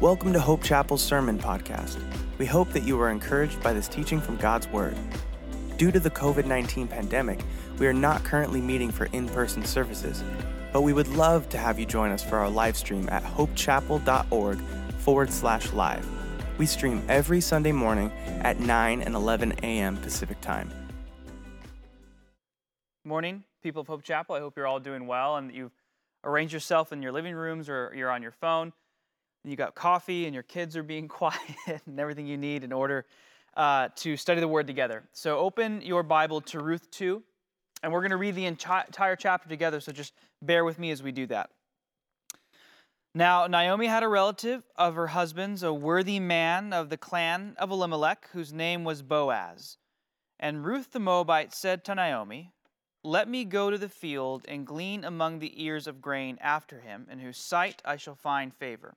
Welcome to Hope Chapel's Sermon Podcast. We hope that you are encouraged by this teaching from God's Word. Due to the COVID-19 pandemic, we are not currently meeting for in-person services, but we would love to have you join us for our live stream at hopechapel.org/live. We stream every Sunday morning at 9 and 11 a.m. Pacific Time. Morning, people of Hope Chapel. I hope you're all doing well and that you've arranged yourself in your living rooms or you're on your phone. You got coffee and your kids are being quiet and everything you need in order to study the Word together. So open your Bible to Ruth 2, and we're going to read the entire chapter together, so just bear with me as we do that. Now, Naomi had a relative of her husband's, a worthy man of the clan of Elimelech, whose name was Boaz. And Ruth the Moabite said to Naomi, "Let me go to the field and glean among the ears of grain after him, in whose sight I shall find favor."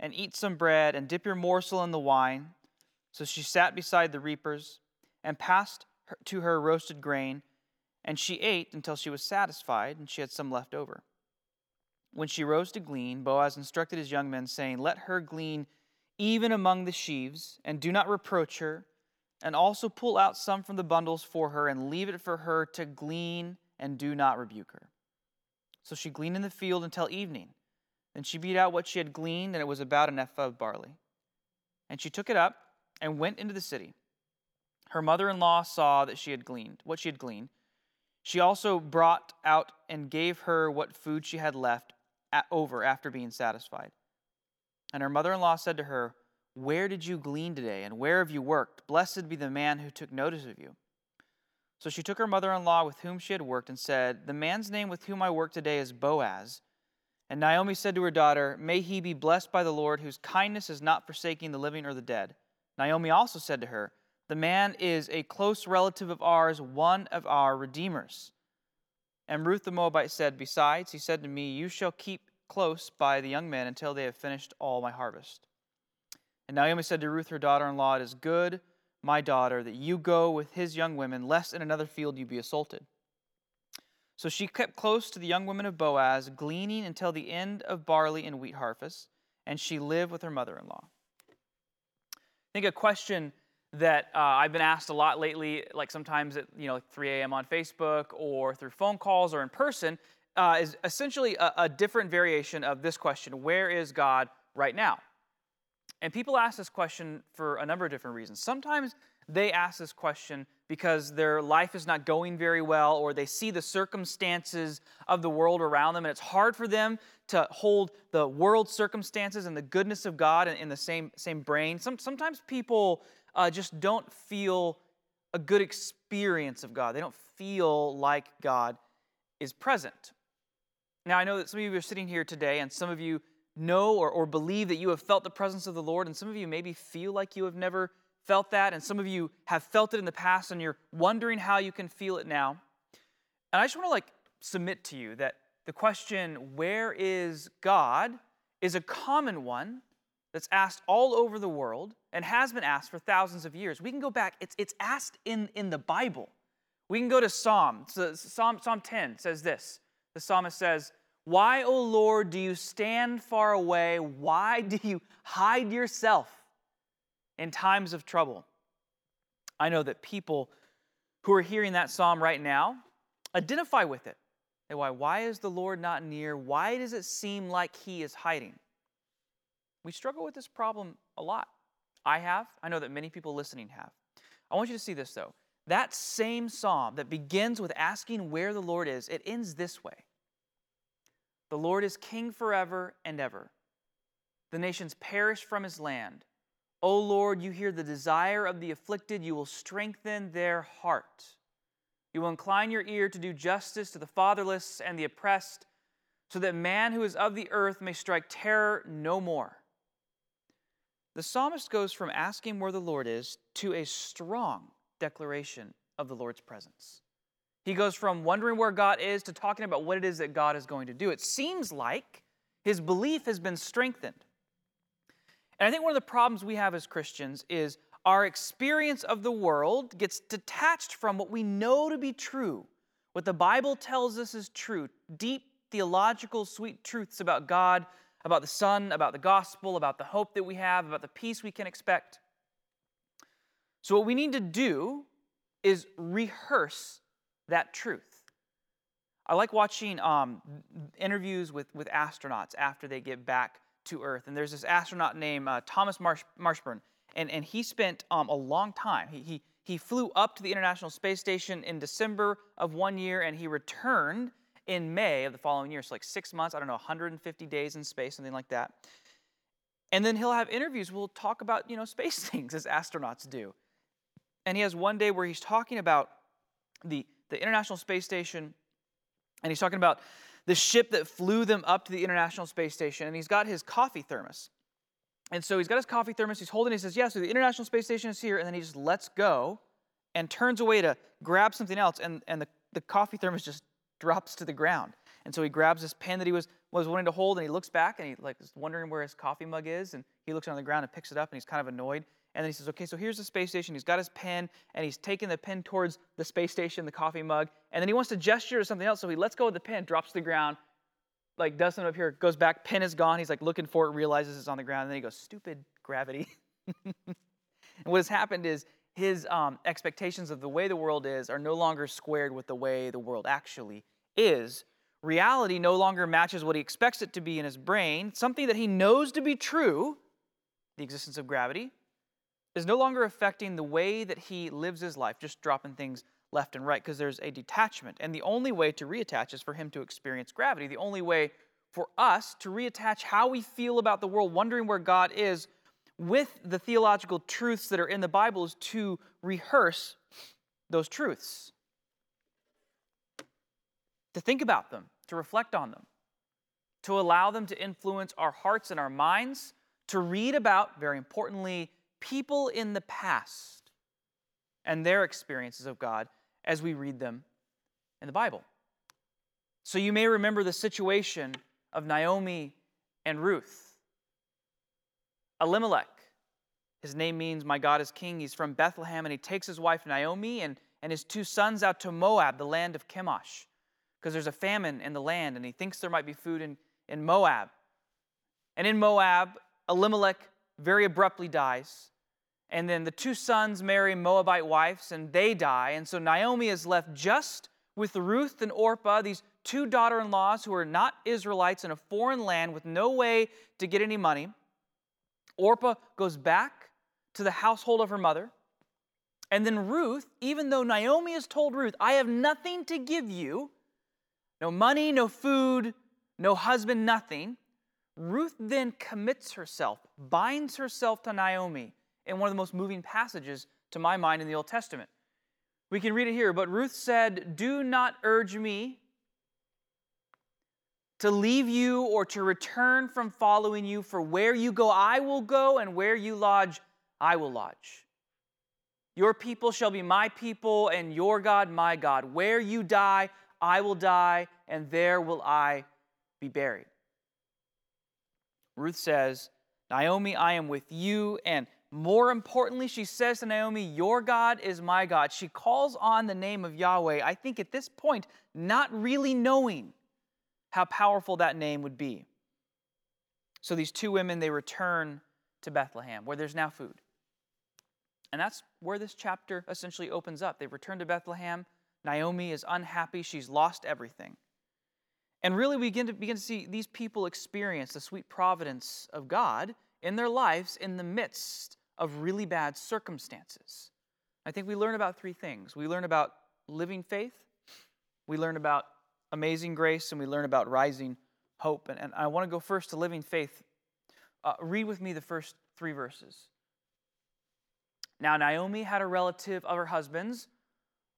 and eat some bread, and dip your morsel in the wine." So she sat beside the reapers, and passed to her roasted grain, and she ate until she was satisfied, and she had some left over. When she rose to glean, Boaz instructed his young men, saying, "Let her glean even among the sheaves, and do not reproach her, and also pull out some from the bundles for her, and leave it for her to glean, and do not rebuke her." So she gleaned in the field until evening. Then she beat out what she had gleaned, and it was about an ephah of barley. And she took it up and went into the city. Her mother-in-law saw that she had gleaned. She also brought out and gave her what food she had left over after being satisfied. And her mother-in-law said to her, "Where did you glean today, and where have you worked? Blessed be the man who took notice of you." So she took her mother-in-law with whom she had worked and said, "The man's name with whom I worked today is Boaz." And Naomi said to her daughter, "May he be blessed by the Lord, whose kindness is not forsaking the living or the dead." Naomi also said to her, "The man is a close relative of ours, one of our redeemers." And Ruth the Moabite said, "Besides, he said to me, 'You shall keep close by the young men until they have finished all my harvest.'" And Naomi said to Ruth her daughter-in-law, "It is good, my daughter, that you go with his young women, lest in another field you be assaulted." So she kept close to the young women of Boaz, gleaning until the end of barley and wheat harvest, and she lived with her mother-in-law. I think a question that I've been asked a lot lately, like sometimes at 3 a.m. on Facebook or through phone calls or in person, is essentially a different variation of this question: where is God right now? And people ask this question for a number of different reasons. Sometimes they ask this question because their life is not going very well, or they see the circumstances of the world around them, and it's hard for them to hold the world's circumstances and the goodness of God in the same brain. Sometimes people just don't feel a good experience of God. They don't feel like God is present. Now, I know that some of you are sitting here today, and some of you know or believe that you have felt the presence of the Lord, and some of you maybe feel like you have never felt that, and some of you have felt it in the past, and you're wondering how you can feel it now. And I just want to submit to you that the question, where is God, is a common one that's asked all over the world and has been asked for thousands of years. We can go back. It's asked in the Bible. We can go to Psalm. So Psalm 10 says this. The psalmist says, "Why, O Lord, do you stand far away? Why do you hide yourself in times of trouble?" I know that people who are hearing that psalm right now identify with it. Why is the Lord not near? Why does it seem like he is hiding? We struggle with this problem a lot. I have. I know that many people listening have. I want you to see this, though. That same psalm that begins with asking where the Lord is, it ends this way. The Lord is king forever and ever. The nations perish from his land. O Lord, you hear the desire of the afflicted. You will strengthen their heart. You will incline your ear to do justice to the fatherless and the oppressed, so that man who is of the earth may strike terror no more. The psalmist goes from asking where the Lord is to a strong declaration of the Lord's presence. He goes from wondering where God is to talking about what it is that God is going to do. It seems like his belief has been strengthened. And I think one of the problems we have as Christians is our experience of the world gets detached from what we know to be true, what the Bible tells us is true, deep theological sweet truths about God, about the Son, about the gospel, about the hope that we have, about the peace we can expect. So what we need to do is rehearse that truth. I like watching interviews with astronauts after they get back to Earth. And there's this astronaut named Thomas Marshburn. And he spent a long time. He flew up to the International Space Station in December of one year, and he returned in May of the following year. So 6 months, 150 days in space, something like that. And then he'll have interviews. We'll talk about, space things as astronauts do. And he has one day where he's talking about the International Space Station, and he's talking about the ship that flew them up to the International Space Station, and he's got his coffee thermos. And so he's got his coffee thermos, he's holding it, he says, "Yeah, so the International Space Station is here," and then he just lets go and turns away to grab something else, and the coffee thermos just drops to the ground. And so he grabs this pen that he was wanting to hold, and he looks back, and he is wondering where his coffee mug is, and he looks on the ground and picks it up, and he's kind of annoyed. And then he says, "Okay, so here's the space station." He's got his pen, and he's taking the pen towards the space station, the coffee mug, and then he wants to gesture to something else, so he lets go of the pen, drops to the ground, does something up here, goes back, pen is gone. He's looking for it, realizes it's on the ground, and then he goes, "Stupid gravity." And what has happened is his expectations of the way the world is are no longer squared with the way the world actually is. Reality no longer matches what he expects it to be in his brain. Something that he knows to be true, the existence of gravity, is no longer affecting the way that he lives his life, just dropping things left and right, because there's a detachment. And the only way to reattach is for him to experience gravity. The only way for us to reattach how we feel about the world, wondering where God is, with the theological truths that are in the Bible is to rehearse those truths, to think about them, to reflect on them, to allow them to influence our hearts and our minds, to read about, very importantly, people in the past and their experiences of God as we read them in the Bible. So you may remember the situation of Naomi and Ruth. Elimelech, his name means "my God is king." He's from Bethlehem, and he takes his wife Naomi and his 2 sons out to Moab, the land of Chemosh, because there's a famine in the land, and he thinks there might be food in Moab. And in Moab, Elimelech very abruptly dies. And then the 2 sons marry Moabite wives, and they die. And so Naomi is left just with Ruth and Orpah, these 2 daughter-in-laws who are not Israelites in a foreign land with no way to get any money. Orpah goes back to the household of her mother. And then Ruth, even though Naomi has told Ruth, "I have nothing to give you, no money, no food, no husband, nothing," Ruth then commits herself, binds herself to Naomi, in one of the most moving passages, to my mind, in the Old Testament. We can read it here. "But Ruth said, 'Do not urge me to leave you or to return from following you, for where you go, I will go, and where you lodge, I will lodge. Your people shall be my people, and your God, my God. Where you die, I will die, and there will I be buried. Ruth says, Naomi, I am with you. And more importantly, she says to Naomi, your God is my God. She calls on the name of Yahweh, I think at this point, not really knowing how powerful that name would be. So these two women, they return to Bethlehem, where there's now food. And that's where this chapter essentially opens up. They return to Bethlehem. Naomi is unhappy. She's lost everything. And really, we begin to see these people experience the sweet providence of God in their lives in the midst of really bad circumstances. I think we learn about three things. We learn about living faith. We learn about amazing grace, and we learn about rising hope. And I want to go first to living faith. Read with me the first three verses. Now Naomi had a relative of her husband's,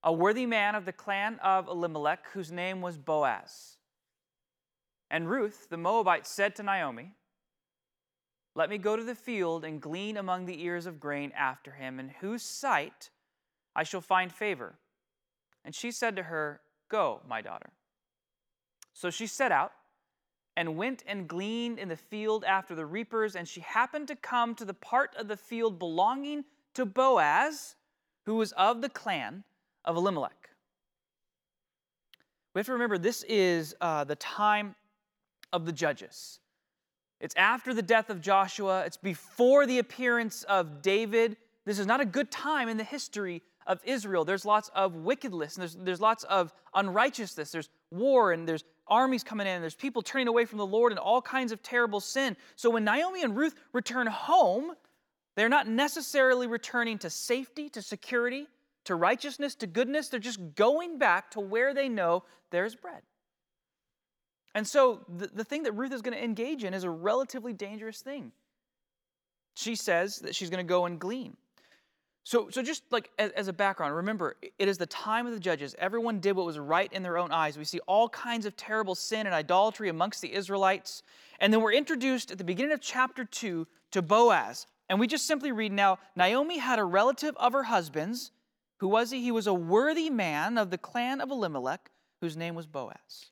a worthy man of the clan of Elimelech, whose name was Boaz. And Ruth, the Moabite, said to Naomi, let me go to the field and glean among the ears of grain after him, in whose sight I shall find favor. And she said to her, go, my daughter. So she set out and went and gleaned in the field after the reapers, and she happened to come to the part of the field belonging to Boaz, who was of the clan of Elimelech. We have to remember this is the time of the judges. It's after the death of Joshua. It's before the appearance of David. This is not a good time in the history of Israel. There's lots of wickedness, and there's lots of unrighteousness. There's war, and there's armies coming in, and there's people turning away from the Lord, and all kinds of terrible sin. So when Naomi and Ruth return home, they're not necessarily returning to safety, to security, to righteousness, to goodness. They're just going back to where they know there's bread. And so the thing that Ruth is going to engage in is a relatively dangerous thing. She says that she's going to go and glean. So just like as a background, remember, it is the time of the judges. Everyone did what was right in their own eyes. We see all kinds of terrible sin and idolatry amongst the Israelites. And then we're introduced at the beginning of chapter 2 to Boaz. And we just simply read now, Naomi had a relative of her husband's. Who was he? He was a worthy man of the clan of Elimelech, whose name was Boaz.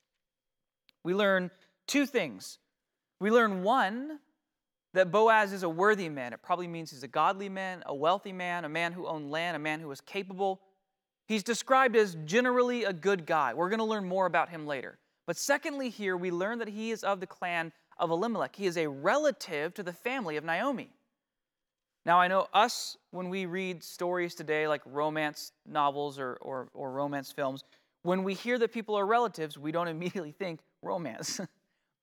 We learn two things. We learn, one, that Boaz is a worthy man. It probably means he's a godly man, a wealthy man, a man who owned land, a man who was capable. He's described as generally a good guy. We're going to learn more about him later. But secondly, here we learn that he is of the clan of Elimelech. He is a relative to the family of Naomi. Now, I know us, when we read stories today, like romance novels or romance films, when we hear that people are relatives, we don't immediately think romance.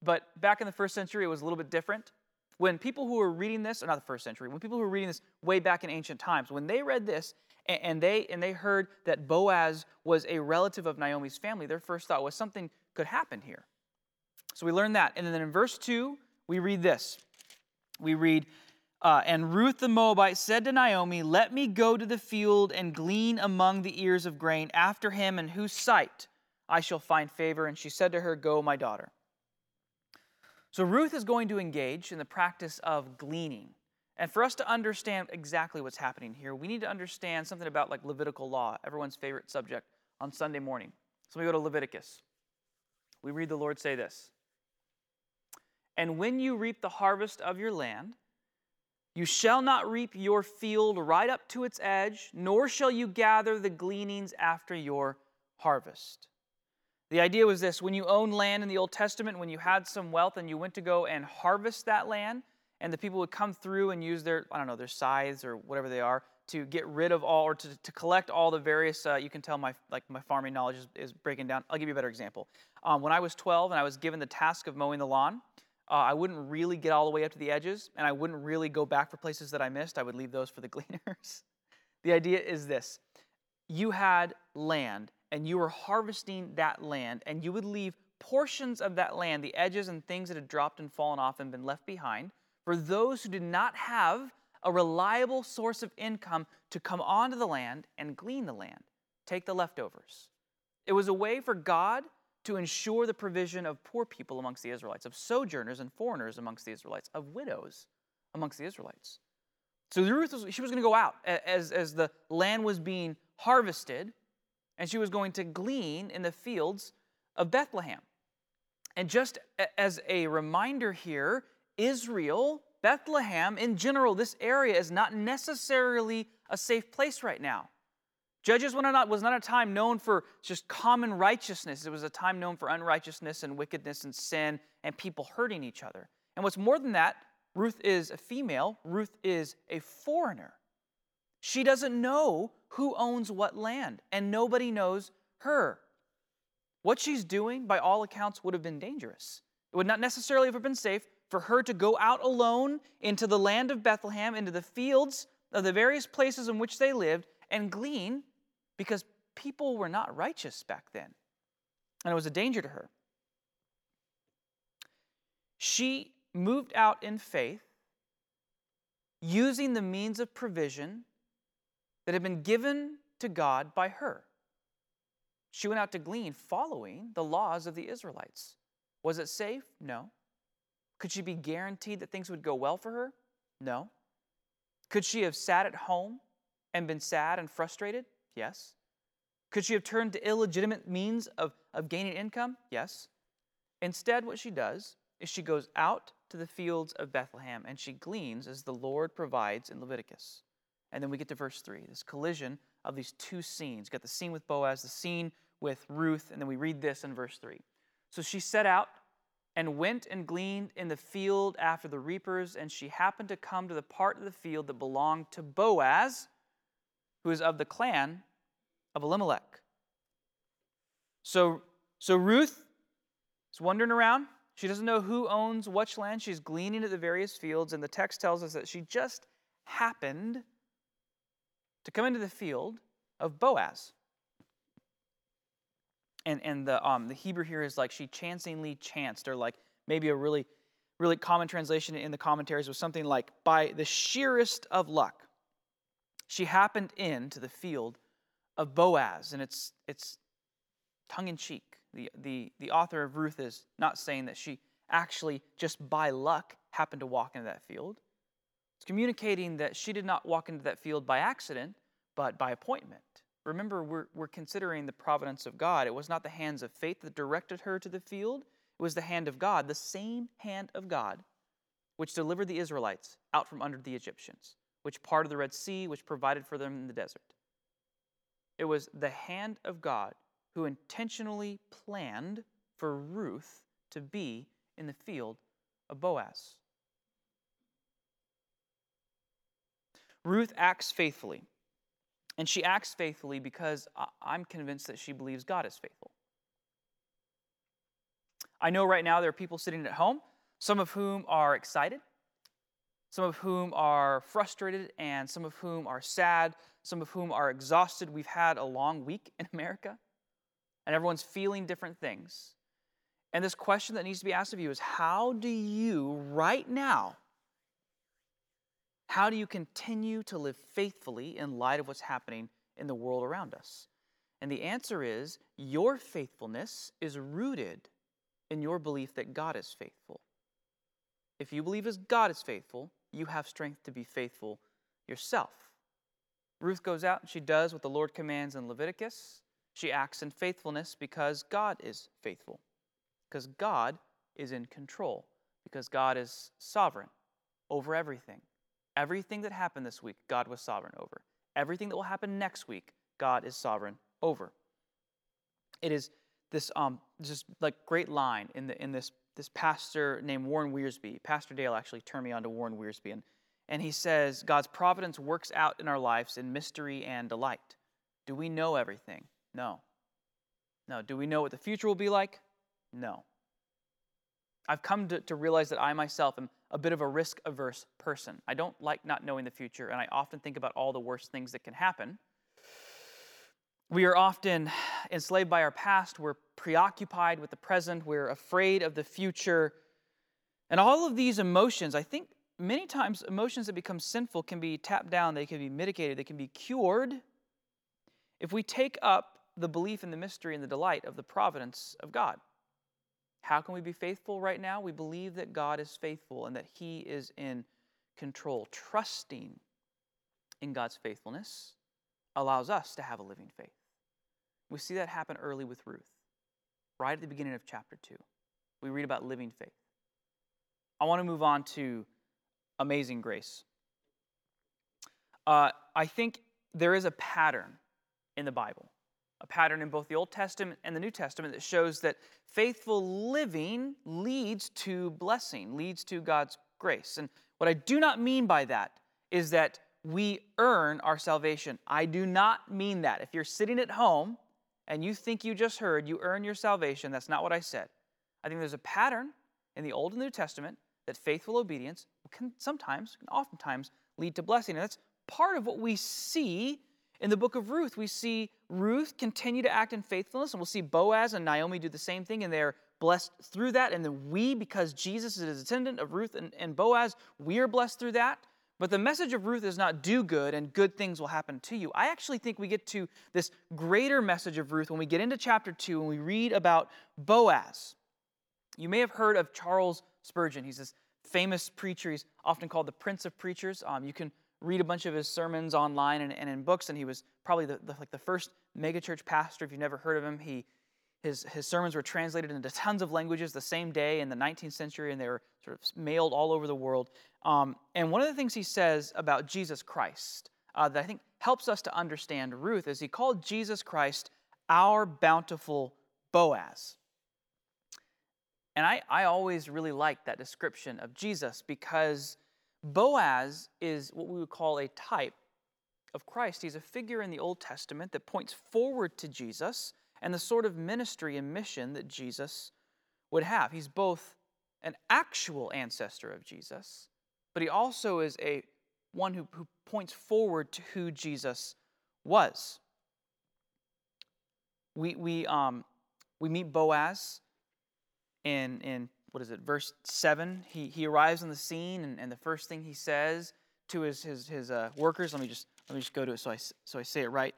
But back in the first century, it was a little bit different. When people who were reading this, or not the first century, when people who were reading this way back in ancient times, when they read this and they heard that Boaz was a relative of Naomi's family, their first thought was something could happen here. So we learn that. And then in verse 2, we read this. We read, and Ruth the Moabite said to Naomi, let me go to the field and glean among the ears of grain after him, in whose sight I shall find favor. And she said to her, go, my daughter. So Ruth is going to engage in the practice of gleaning. And for us to understand exactly what's happening here, we need to understand something about like Levitical law, everyone's favorite subject on Sunday morning. So we go to Leviticus. We read the Lord say this, and when you reap the harvest of your land, you shall not reap your field right up to its edge, nor shall you gather the gleanings after your harvest. The idea was this: when you owned land in the Old Testament, when you had some wealth and you went to go and harvest that land, and the people would come through and use their scythes or whatever they are to get rid of all, or to collect all the various, you can tell my farming knowledge is breaking down. I'll give you a better example. When I was 12 and I was given the task of mowing the lawn, I wouldn't really get all the way up to the edges, and I wouldn't really go back for places that I missed. I would leave those for the gleaners. The idea is this: you had land, and you were harvesting that land, and you would leave portions of that land, the edges and things that had dropped and fallen off and been left behind, for those who did not have a reliable source of income to come onto the land and glean the land, take the leftovers. It was a way for God to ensure the provision of poor people amongst the Israelites, of sojourners and foreigners amongst the Israelites, of widows amongst the Israelites. So Ruth, she was going to go out as the land was being harvested, and she was going to glean in the fields of Bethlehem. And just as a reminder here, Israel, Bethlehem in general, this area is not necessarily a safe place right now. Judges was not a time known for just common righteousness. It was a time known for unrighteousness and wickedness and sin and people hurting each other. And what's more than that, Ruth is a female. Ruth is a foreigner. She doesn't know who owns what land, and nobody knows her. What she's doing, by all accounts, would have been dangerous. It would not necessarily have been safe for her to go out alone into the land of Bethlehem, into the fields of the various places in which they lived, and glean, because people were not righteous back then. And it was a danger to her. She moved out in faith, using the means of provision that had been given to God by her. She went out to glean, following the laws of the Israelites. Was it safe? No. Could she be guaranteed that things would go well for her? No. Could she have sat at home and been sad and frustrated? Yes. Could she have turned to illegitimate means of gaining income? Yes. Instead, what she does is she goes out to the fields of Bethlehem and she gleans as the Lord provides in Leviticus. And then we get to verse 3, this collision of these two scenes. You've got the scene with Boaz, the scene with Ruth, and then we read this in verse 3. So she set out and went and gleaned in the field after the reapers, and she happened to come to the part of the field that belonged to Boaz, who is of the clan of Elimelech. So Ruth is wandering around. She doesn't know who owns which land. She's gleaning at the various fields, and the text tells us that she just happened to come into the field of Boaz. And the Hebrew here is like she chancingly chanced, or like maybe a really, really common translation in the commentaries was something like by the sheerest of luck. She happened into the field of Boaz, and it's tongue-in-cheek. The author of Ruth is not saying that she actually just by luck happened to walk into that field. It's communicating that she did not walk into that field by accident, but by appointment. Remember, we're considering the providence of God. It was not the hands of fate that directed her to the field. It was the hand of God, the same hand of God, which delivered the Israelites out from under the Egyptians, which parted the Red Sea, which provided for them in the desert. It was the hand of God who intentionally planned for Ruth to be in the field of Boaz. Ruth acts faithfully, and she acts faithfully because I'm convinced that she believes God is faithful. I know right now there are people sitting at home, some of whom are excited, some of whom are frustrated, and some of whom are sad, some of whom are exhausted. We've had a long week in America, and everyone's feeling different things. And this question that needs to be asked of you is, how do you right now, how do you continue to live faithfully in light of what's happening in the world around us? And the answer is, your faithfulness is rooted in your belief that God is faithful. If you believe as God is faithful, you have strength to be faithful yourself. Ruth goes out and she does what the Lord commands in Leviticus. She acts in faithfulness because God is faithful, because God is in control, because God is sovereign over everything. Everything that happened this week, God was sovereign over. Everything that will happen next week, God is sovereign over. It is this just like great line in this pastor named Warren Wiersbe. Pastor Dale actually turned me on to Warren Wiersbe, and he says, God's providence works out in our lives in mystery and delight. Do we know everything? No. No. Do we know what the future will be like? No. I've come to realize that I myself am a bit of a risk-averse person. I don't like not knowing the future, and I often think about all the worst things that can happen. We are often enslaved by our past. We're preoccupied with the present. We're afraid of the future. And all of these emotions, I think many times emotions that become sinful can be tapped down. They can be mitigated. They can be cured if we take up the belief in the mystery and the delight of the providence of God. How can we be faithful right now? We believe that God is faithful and that He is in control. Trusting in God's faithfulness allows us to have a living faith. We see that happen early with Ruth, right at the beginning of chapter 2. We read about living faith. I want to move on to amazing grace. I think there is a pattern in the Bible, a pattern in both the Old Testament and the New Testament that shows that faithful living leads to blessing, leads to God's grace. And what I do not mean by that is that we earn our salvation. I do not mean that. If you're sitting at home and you think you just heard you earn your salvation, that's not what I said. I think there's a pattern in the Old and New Testament that faithful obedience can sometimes, oftentimes, lead to blessing. And that's part of what we see in the book of Ruth. We see Ruth continue to act in faithfulness, and we'll see Boaz and Naomi do the same thing, and they're blessed through that. And then we, because Jesus is a descendant of Ruth and Boaz, we are blessed through that. But the message of Ruth is not do good and good things will happen to you. I actually think we get to this greater message of Ruth when we get into chapter 2 and we read about Boaz. You may have heard of Charles Spurgeon. He's this famous preacher. He's often called the Prince of Preachers. You can read a bunch of his sermons online and in books, and he was probably the first megachurch pastor. If you've never heard of him, his sermons were translated into tons of languages the same day in the 19th century, and they were sort of mailed all over the world. And one of the things he says about Jesus Christ that I think helps us to understand Ruth is he called Jesus Christ our bountiful Boaz. And I always really liked that description of Jesus, because Boaz is what we would call a type of Christ. He's a figure in the Old Testament that points forward to Jesus and the sort of ministry and mission that Jesus would have. He's both an actual ancestor of Jesus, but he also is one who points forward to who Jesus was. We meet Boaz in verse 7. He arrives on the scene, and the first thing he says to his workers, let me just go to it so I say it right.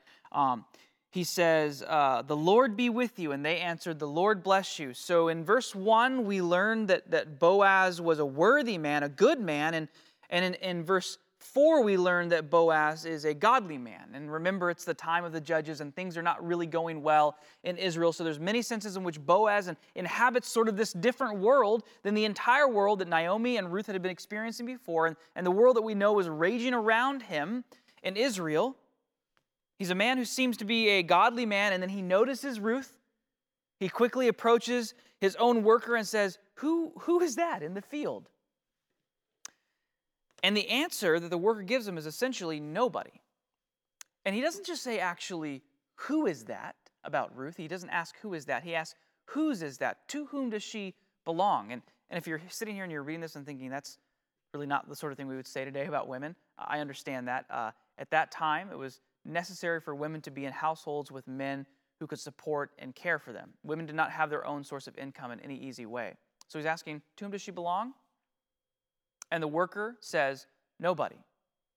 He says, the Lord be with you. And they answered, the Lord bless you. So in verse 1, we learn that Boaz was a worthy man, a good man. And in verse 4, we learn that Boaz is a godly man. And remember, it's the time of the judges, and things are not really going well in Israel. So there's many senses in which Boaz inhabits sort of this different world than the entire world that Naomi and Ruth had been experiencing before. And the world that we know is raging around him in Israel. He's a man who seems to be a godly man, and then he notices Ruth. He quickly approaches his own worker and says, Who is that in the field? And the answer that the worker gives him is essentially nobody. And he doesn't just say, actually, who is that about Ruth? He doesn't ask who is that. He asks, whose is that? To whom does she belong? And if you're sitting here and you're reading this and thinking that's really not the sort of thing we would say today about women, I understand that. At that time, it was necessary for women to be in households with men who could support and care for them. Women did not have their own source of income in any easy way. So he's asking, to whom does she belong? And the worker says, nobody.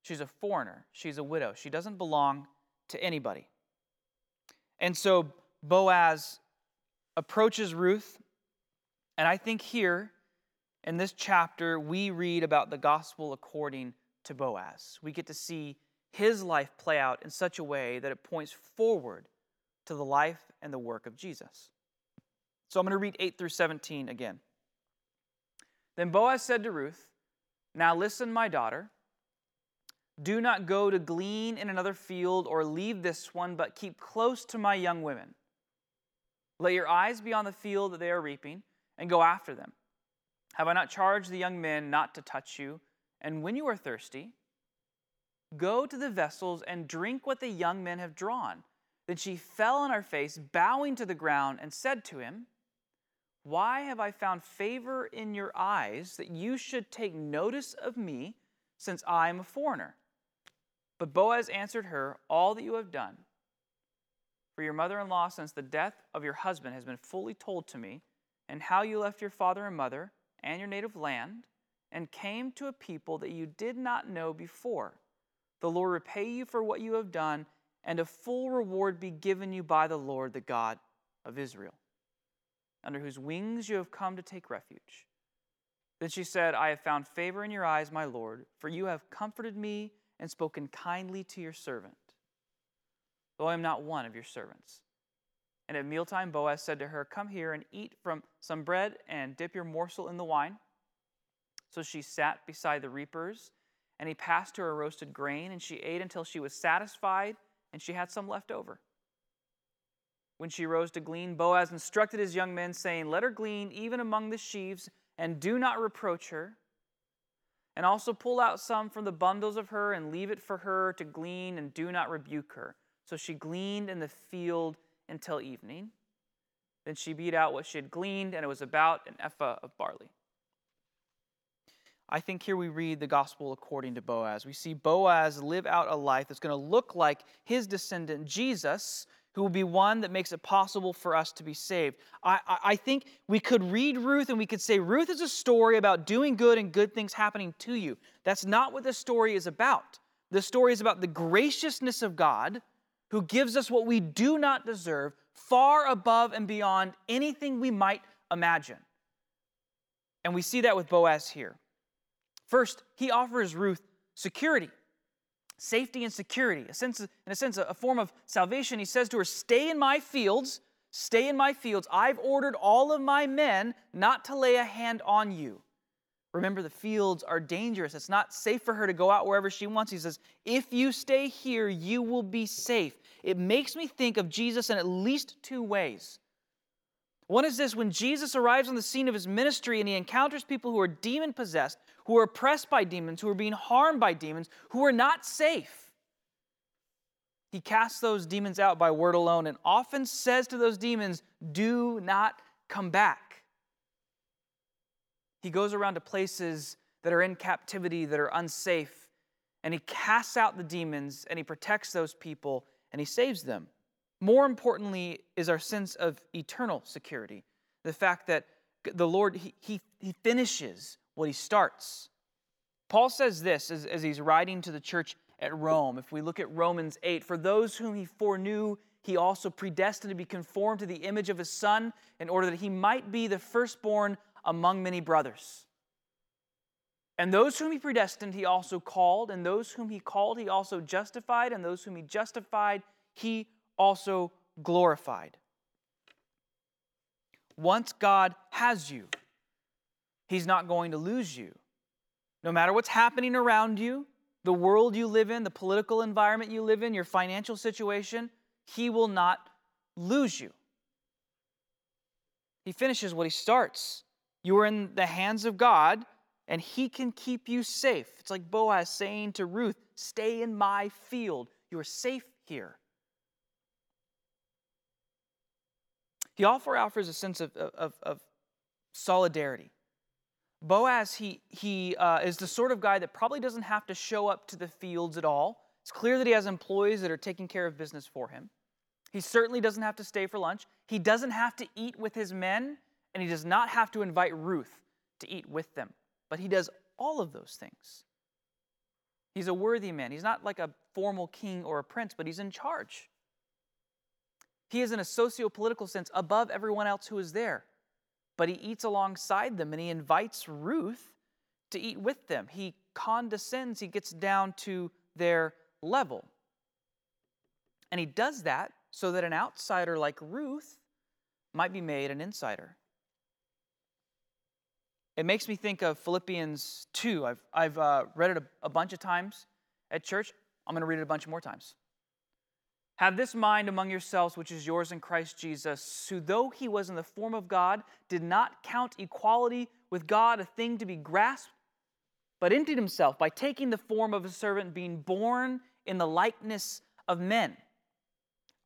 She's a foreigner. She's a widow. She doesn't belong to anybody. And so Boaz approaches Ruth, and I think here in this chapter we read about the gospel according to Boaz. We get to see his life play out in such a way that it points forward to the life and the work of Jesus. So I'm going to read 8 through 17 again. Then Boaz said to Ruth, now listen, my daughter. Do not go to glean in another field or leave this one, but keep close to my young women. Let your eyes be on the field that they are reaping, and go after them. Have I not charged the young men not to touch you? And when you are thirsty, go to the vessels and drink what the young men have drawn. Then she fell on her face, bowing to the ground, and said to him, why have I found favor in your eyes that you should take notice of me, since I am a foreigner? But Boaz answered her, all that you have done for your mother-in-law since the death of your husband has been fully told to me, and how you left your father and mother and your native land and came to a people that you did not know before. The Lord repay you for what you have done and a full reward be given you by the Lord, the God of Israel, under whose wings you have come to take refuge." Then she said, "I have found favor in your eyes, my Lord, for you have comforted me and spoken kindly to your servant, though I am not one of your servants." And at mealtime, Boaz said to her, "Come here and eat from some bread and dip your morsel in the wine." So she sat beside the reapers, and he passed to her roasted grain, and she ate until she was satisfied, and she had some left over. When she rose to glean, Boaz instructed his young men, saying, "Let her glean even among the sheaves, and do not reproach her. And also pull out some from the bundles of her, and leave it for her to glean, and do not rebuke her." So she gleaned in the field until evening. Then she beat out what she had gleaned, and it was about an ephah of barley. I think here we read the gospel according to Boaz. We see Boaz live out a life that's going to look like his descendant, Jesus, who will be one that makes it possible for us to be saved. I think we could read Ruth and we could say, Ruth is a story about doing good and good things happening to you. That's not what this story is about. The story is about the graciousness of God, who gives us what we do not deserve, far above and beyond anything we might imagine. And we see that with Boaz here. First, he offers Ruth security, safety and security, in a sense, a form of salvation. He says to her, stay in my fields. I've ordered all of my men not to lay a hand on you. Remember, the fields are dangerous. It's not safe for her to go out wherever she wants. He says, if you stay here, you will be safe. It makes me think of Jesus in at least two ways. One is this: when Jesus arrives on the scene of his ministry and he encounters people who are demon-possessed, who are oppressed by demons, who are being harmed by demons, who are not safe, he casts those demons out by word alone and often says to those demons, "Do not come back." He goes around to places that are in captivity, that are unsafe, and he casts out the demons and he protects those people and he saves them. More importantly is our sense of eternal security. The fact that the Lord, he finishes what he starts. Paul says this as he's writing to the church at Rome. If we look at Romans 8, "For those whom he foreknew, he also predestined to be conformed to the image of his Son, in order that he might be the firstborn among many brothers. And those whom he predestined, he also called. And those whom he called, he also justified. And those whom he justified, he also glorified." Once God has you, he's not going to lose you. No matter what's happening around you, the world you live in, the political environment you live in, your financial situation, he will not lose you. He finishes what he starts. You are in the hands of God, and he can keep you safe. It's like Boaz saying to Ruth, "Stay in my field. You are safe here." He offers a sense of solidarity. Boaz, he is the sort of guy that probably doesn't have to show up to the fields at all. It's clear that he has employees that are taking care of business for him. He certainly doesn't have to stay for lunch. He doesn't have to eat with his men, and he does not have to invite Ruth to eat with them. But he does all of those things. He's a worthy man. He's not like a formal king or a prince, but he's in charge. He is, in a socio-political sense, above everyone else who is there. But he eats alongside them, and he invites Ruth to eat with them. He condescends. He gets down to their level. And he does that so that an outsider like Ruth might be made an insider. It makes me think of Philippians 2. I've read it a bunch of times at church. I'm going to read it a bunch more times. "Have this mind among yourselves, which is yours in Christ Jesus, who, though he was in the form of God, did not count equality with God a thing to be grasped, but emptied himself by taking the form of a servant, being born in the likeness of men."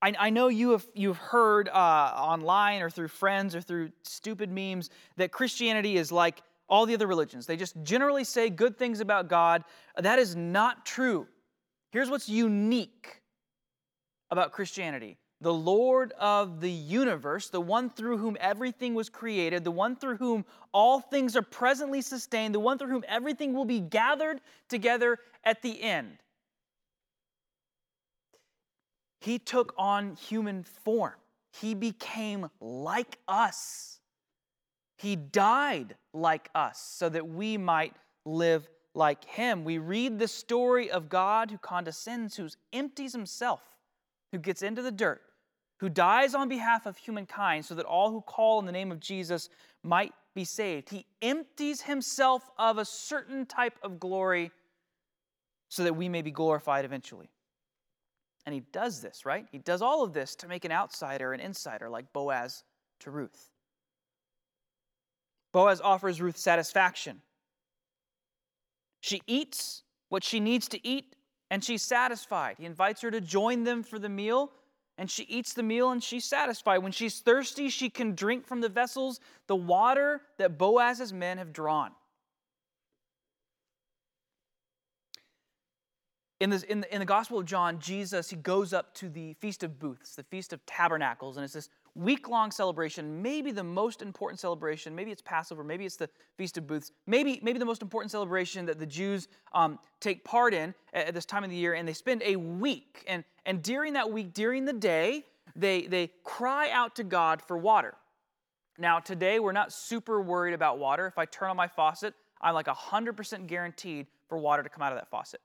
I know you've heard online or through friends or through stupid memes that Christianity is like all the other religions. They just generally say good things about God. That is not true. Here's what's unique about Christianity: the Lord of the universe, the one through whom everything was created, the one through whom all things are presently sustained, the one through whom everything will be gathered together at the end. He took on human form. He became like us. He died like us so that we might live like him. We read the story of God who condescends, who empties himself, who gets into the dirt, who dies on behalf of humankind so that all who call on the name of Jesus might be saved. He empties himself of a certain type of glory so that we may be glorified eventually. And he does this, right? He does all of this to make an outsider an insider, like Boaz to Ruth. Boaz offers Ruth satisfaction. She eats what she needs to eat, and she's satisfied. He invites her to join them for the meal, and she eats the meal, and she's satisfied. When she's thirsty, she can drink from the vessels, the water that Boaz's men have drawn. In the Gospel of John, Jesus, he goes up to the Feast of Booths, the Feast of Tabernacles, and it's this week-long celebration, maybe the most important celebration. Maybe it's Passover, maybe it's the Feast of Booths, maybe the most important celebration that the Jews take part in at this time of the year, and they spend a week. And during that week, during the day, they cry out to God for water. Now, today, we're not super worried about water. If I turn on my faucet, I'm like 100% guaranteed for water to come out of that faucet.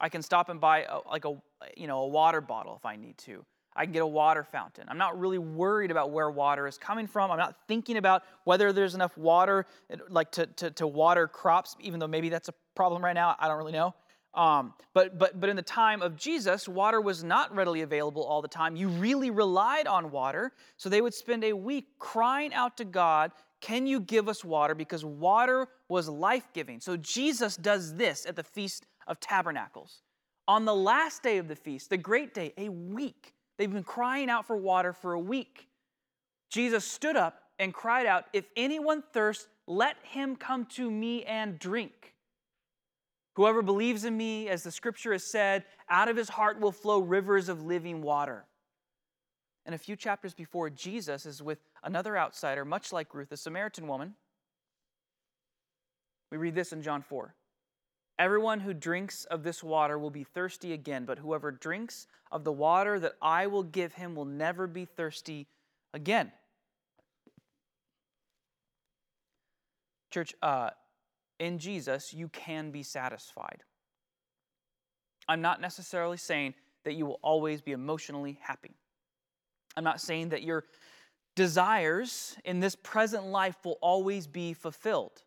I can stop and buy a water bottle if I need to. I can get a water fountain. I'm not really worried about where water is coming from. I'm not thinking about whether there's enough water to water crops, even though maybe that's a problem right now. I don't really know. But in the time of Jesus, water was not readily available all the time. You really relied on water. So they would spend a week crying out to God, "Can you give us water?" Because water was life-giving. So Jesus does this at the Feast of Tabernacles. On the last day of the feast, the great day, a week, they've been crying out for water for a week. Jesus stood up and cried out, "If anyone thirsts, let him come to me and drink. Whoever believes in me, as the scripture has said, out of his heart will flow rivers of living water." And a few chapters before, Jesus is with another outsider, much like Ruth, a Samaritan woman. We read this in John 4. "Everyone who drinks of this water will be thirsty again, but whoever drinks of the water that I will give him will never be thirsty again." Church, in Jesus, you can be satisfied. I'm not necessarily saying that you will always be emotionally happy. I'm not saying that your desires in this present life will always be fulfilled.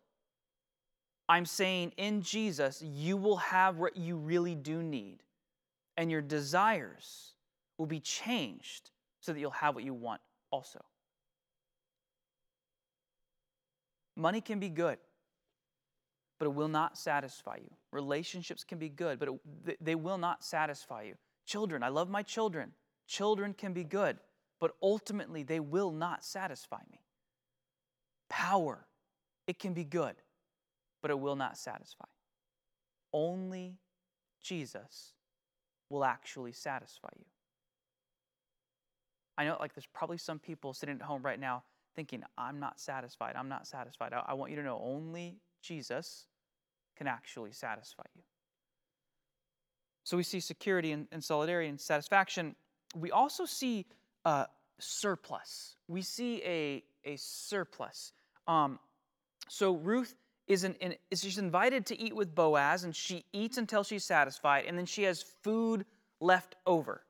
I'm saying in Jesus, you will have what you really do need, and your desires will be changed so that you'll have what you want also. Money can be good, but it will not satisfy you. Relationships can be good, but they will not satisfy you. Children, I love my children. Children can be good, but ultimately they will not satisfy me. Power, it can be good, but it will not satisfy. Only Jesus will actually satisfy you. I know, there's probably some people sitting at home right now thinking, I'm not satisfied. I want you to know only Jesus can actually satisfy you. So we see security and solidarity and satisfaction. We also see surplus. We see a surplus. So Ruth she's invited to eat with Boaz, and she eats until she's satisfied, and then she has food left over.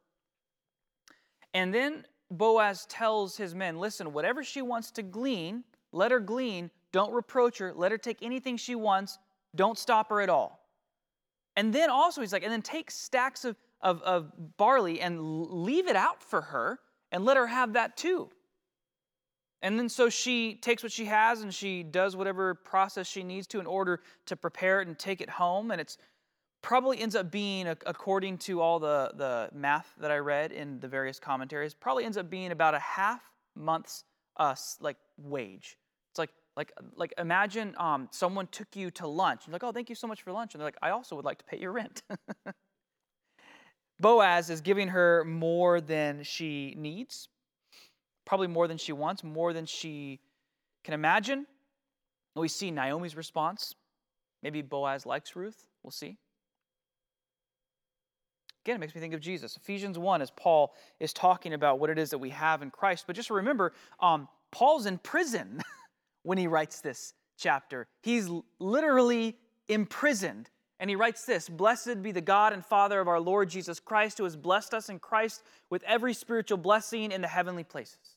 And then Boaz tells his men, listen, whatever she wants to glean, let her glean, don't reproach her, let her take anything she wants, don't stop her at all. And then also he's like, and then take stacks of barley and leave it out for her and let her have that too. And then so she takes what she has and she does whatever process she needs to in order to prepare it and take it home. And it's probably ends up being, according to all the math that I read in the various commentaries, probably ends up being about a half month's wage. It's like imagine someone took you to lunch. You're like, oh, thank you so much for lunch. And they're like, I also would like to pay your rent. Boaz is giving her more than she needs. Probably more than she wants, more than she can imagine. We see Naomi's response. Maybe Boaz likes Ruth. We'll see. Again, it makes me think of Jesus. Ephesians 1, as Paul is talking about what it is that we have in Christ. But just remember, Paul's in prison when he writes this chapter. He's literally imprisoned. And he writes this: "Blessed be the God and Father of our Lord Jesus Christ, who has blessed us in Christ with every spiritual blessing in the heavenly places,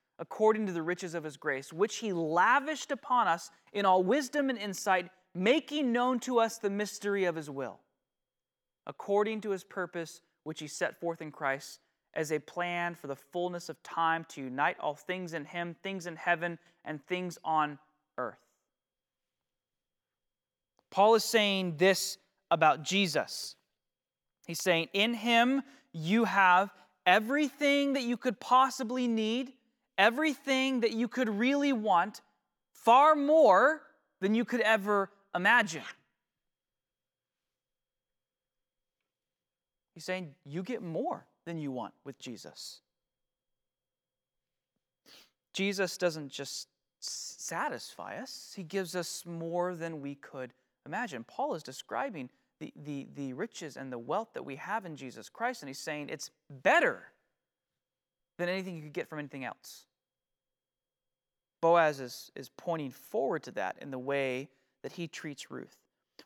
according to the riches of his grace, which he lavished upon us in all wisdom and insight, making known to us the mystery of his will, according to his purpose, which he set forth in Christ as a plan for the fullness of time to unite all things in him, things in heaven and things on earth." Paul is saying this about Jesus. He's saying, in him you have everything that you could possibly need, everything that you could really want, far more than you could ever imagine. He's saying you get more than you want with Jesus. Jesus doesn't just satisfy us. He gives us more than we could imagine. Paul is describing the riches and the wealth that we have in Jesus Christ, and he's saying it's better than anything you could get from anything else. Boaz is pointing forward to that in the way that he treats Ruth.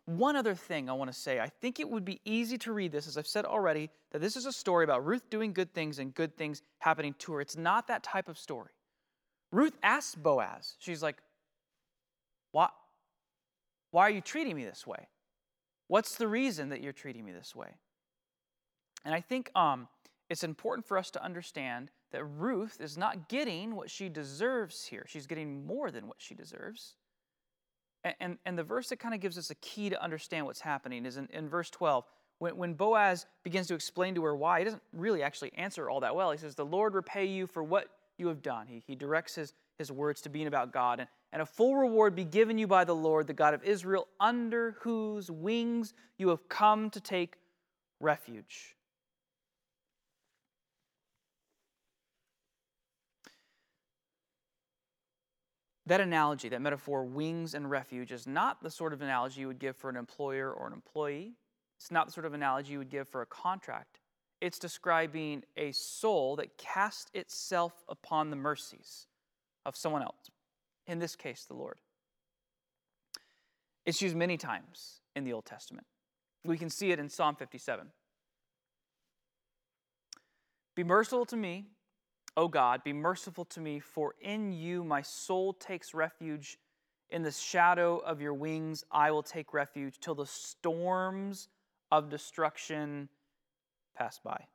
One other thing I want to say, I think it would be easy to read this, as I've said already, that this is a story about Ruth doing good things and good things happening to her. It's not that type of story. Ruth asks Boaz, she's like, why are you treating me this way? What's the reason that you're treating me this way? And I think it's important for us to understand that Ruth is not getting what she deserves here. She's getting more than what she deserves. And the verse that kind of gives us a key to understand what's happening is in verse 12. When Boaz begins to explain to her why, he doesn't really actually answer all that well. He says, "The Lord repay you for what you have done." He directs his words to being about God. And a full reward be given you by the Lord, the God of Israel, under whose wings you have come to take refuge. That analogy, that metaphor, wings and refuge, is not the sort of analogy you would give for an employer or an employee. It's not the sort of analogy you would give for a contract. It's describing a soul that casts itself upon the mercies of someone else. In this case, the Lord. It's used many times in the Old Testament. We can see it in Psalm 57. "Be merciful to me, O God, be merciful to me, for in you my soul takes refuge. In the shadow of your wings I will take refuge till the storms of destruction pass by."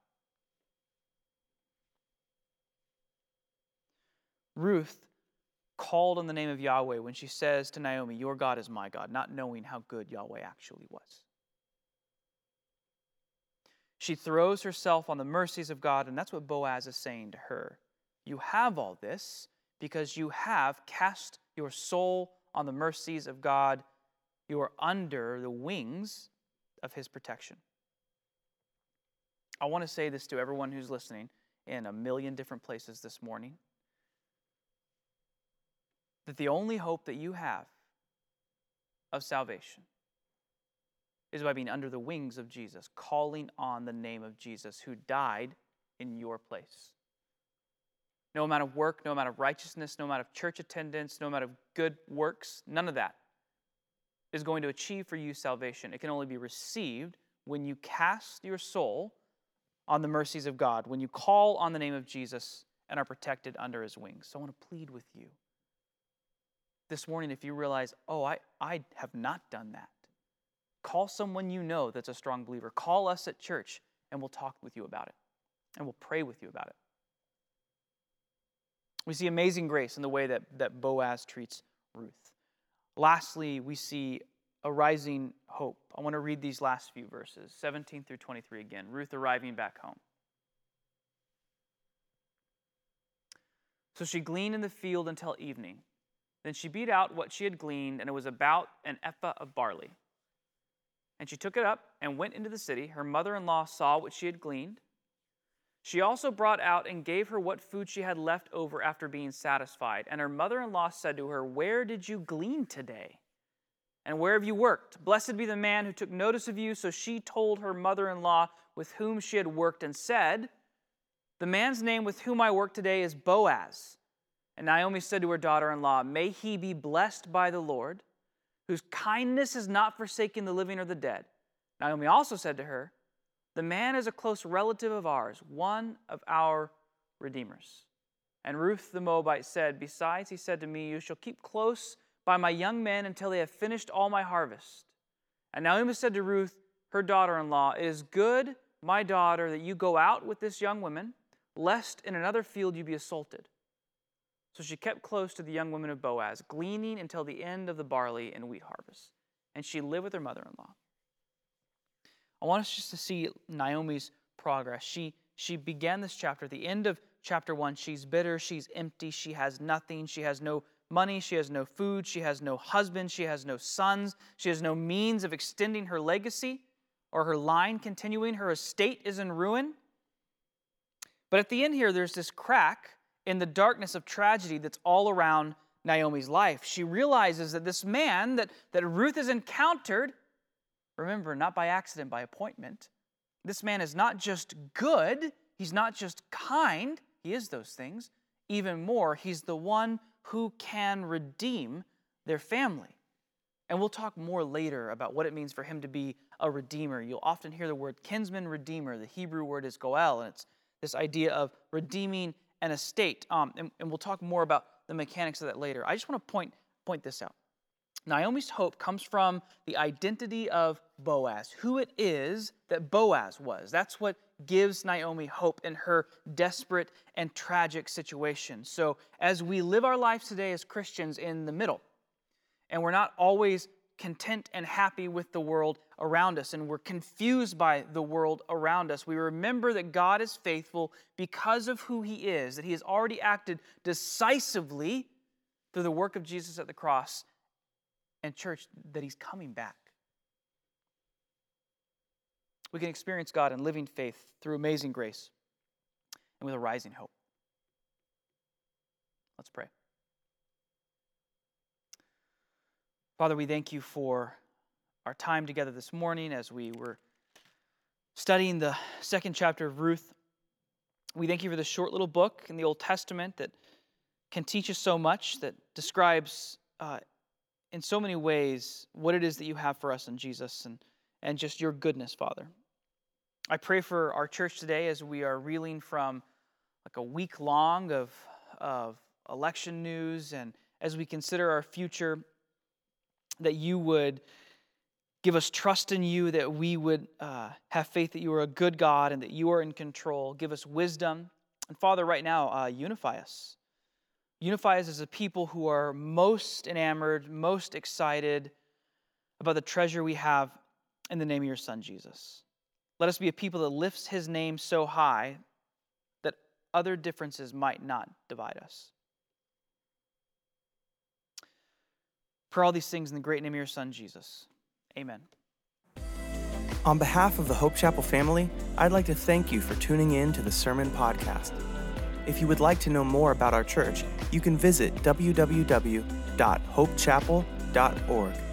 Ruth called on the name of Yahweh when she says to Naomi, "Your God is my God," not knowing how good Yahweh actually was. She throws herself on the mercies of God, and that's what Boaz is saying to her. You have all this because you have cast your soul on the mercies of God. You are under the wings of his protection. I want to say this to everyone who's listening in a million different places this morning, that the only hope that you have of salvation is by being under the wings of Jesus, calling on the name of Jesus who died in your place. No amount of work, no amount of righteousness, no amount of church attendance, no amount of good works, none of that is going to achieve for you salvation. It can only be received when you cast your soul on the mercies of God, when you call on the name of Jesus and are protected under his wings. So I want to plead with you this morning, if you realize, I have not done that, call someone you know that's a strong believer. Call us at church, and we'll talk with you about it, and we'll pray with you about it. We see amazing grace in the way that Boaz treats Ruth. Lastly, we see a rising hope. I want to read these last few verses, 17 through 23 again. Ruth arriving back home. So she gleaned in the field until evening. Then she beat out what she had gleaned, and it was about an ephah of barley. And she took it up and went into the city. Her mother-in-law saw what she had gleaned. She also brought out and gave her what food she had left over after being satisfied. And her mother-in-law said to her, "Where did you glean today? And where have you worked? Blessed be the man who took notice of you." So she told her mother-in-law with whom she had worked and said, "The man's name with whom I work today is Boaz." And Naomi said to her daughter-in-law, "May he be blessed by the Lord, whose kindness has not forsaken the living or the dead." Naomi also said to her, "The man is a close relative of ours, one of our redeemers." And Ruth the Moabite said, "Besides, he said to me, 'You shall keep close by my young men until they have finished all my harvest.'" And Naomi said to Ruth, her daughter-in-law, "It is good, my daughter, that you go out with this young woman, lest in another field you be assaulted." So she kept close to the young woman of Boaz, gleaning until the end of the barley and wheat harvest. And she lived with her mother-in-law. I want us just to see Naomi's progress. She began this chapter. At the end of chapter 1, she's bitter, she's empty, she has nothing, she has no money, she has no food, she has no husband, she has no sons, she has no means of extending her legacy or her line continuing. Her estate is in ruin. But at the end here, there's this crack in the darkness of tragedy that's all around Naomi's life. She realizes that this man that Ruth has encountered, remember, not by accident, by appointment. This man is not just good. He's not just kind. He is those things. Even more, he's the one who can redeem their family. And we'll talk more later about what it means for him to be a redeemer. You'll often hear the word kinsman redeemer. The Hebrew word is goel, and it's this idea of redeeming an estate. And we'll talk more about the mechanics of that later. I just want to point this out. Naomi's hope comes from the identity of Boaz, who it is that Boaz was. That's what gives Naomi hope in her desperate and tragic situation. So as we live our lives today as Christians in the middle, and we're not always content and happy with the world around us, and we're confused by the world around us, we remember that God is faithful because of who he is, that he has already acted decisively through the work of Jesus at the cross. And church, that he's coming back. We can experience God in living faith through amazing grace and with a rising hope. Let's pray. Father, we thank you for our time together this morning as we were studying the second chapter of Ruth. We thank you for this short little book in the Old Testament that can teach us so much, that describes in so many ways what it is that you have for us in Jesus and just your goodness, Father. I pray for our church today as we are reeling from like a week long of election news, and as we consider our future, that you would give us trust in you, that we would have faith that you are a good God and that you are in control. Give us wisdom. And Father, right now, unify us. Unify us as a people who are most enamored, most excited about the treasure we have in the name of your Son, Jesus. Let us be a people that lifts his name so high that other differences might not divide us. For all these things in the great name of your Son, Jesus. Amen. On behalf of the Hope Chapel family, I'd like to thank you for tuning in to the Sermon Podcast. If you would like to know more about our church, you can visit www.hopechapel.org.